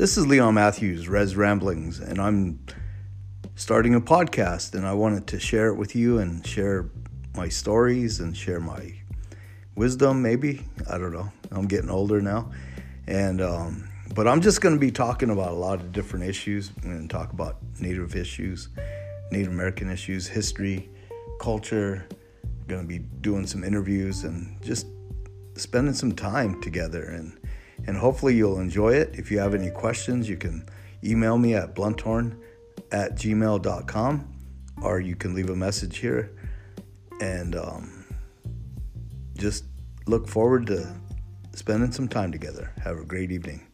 This is Leon Matthews Res Ramblings, and I'm starting a podcast, and I wanted to share it with you and share my stories and share my wisdom, maybe. I don't know. I'm getting older now, and but I'm just going to be talking about a lot of different issues and talk about Native issues, Native American issues, history, culture. I'm going to be doing some interviews and just spending some time together, and hopefully you'll enjoy it. If you have any questions, you can email me at blunthorn@gmail.com, or you can leave a message here, and just look forward to spending some time together. Have a great evening.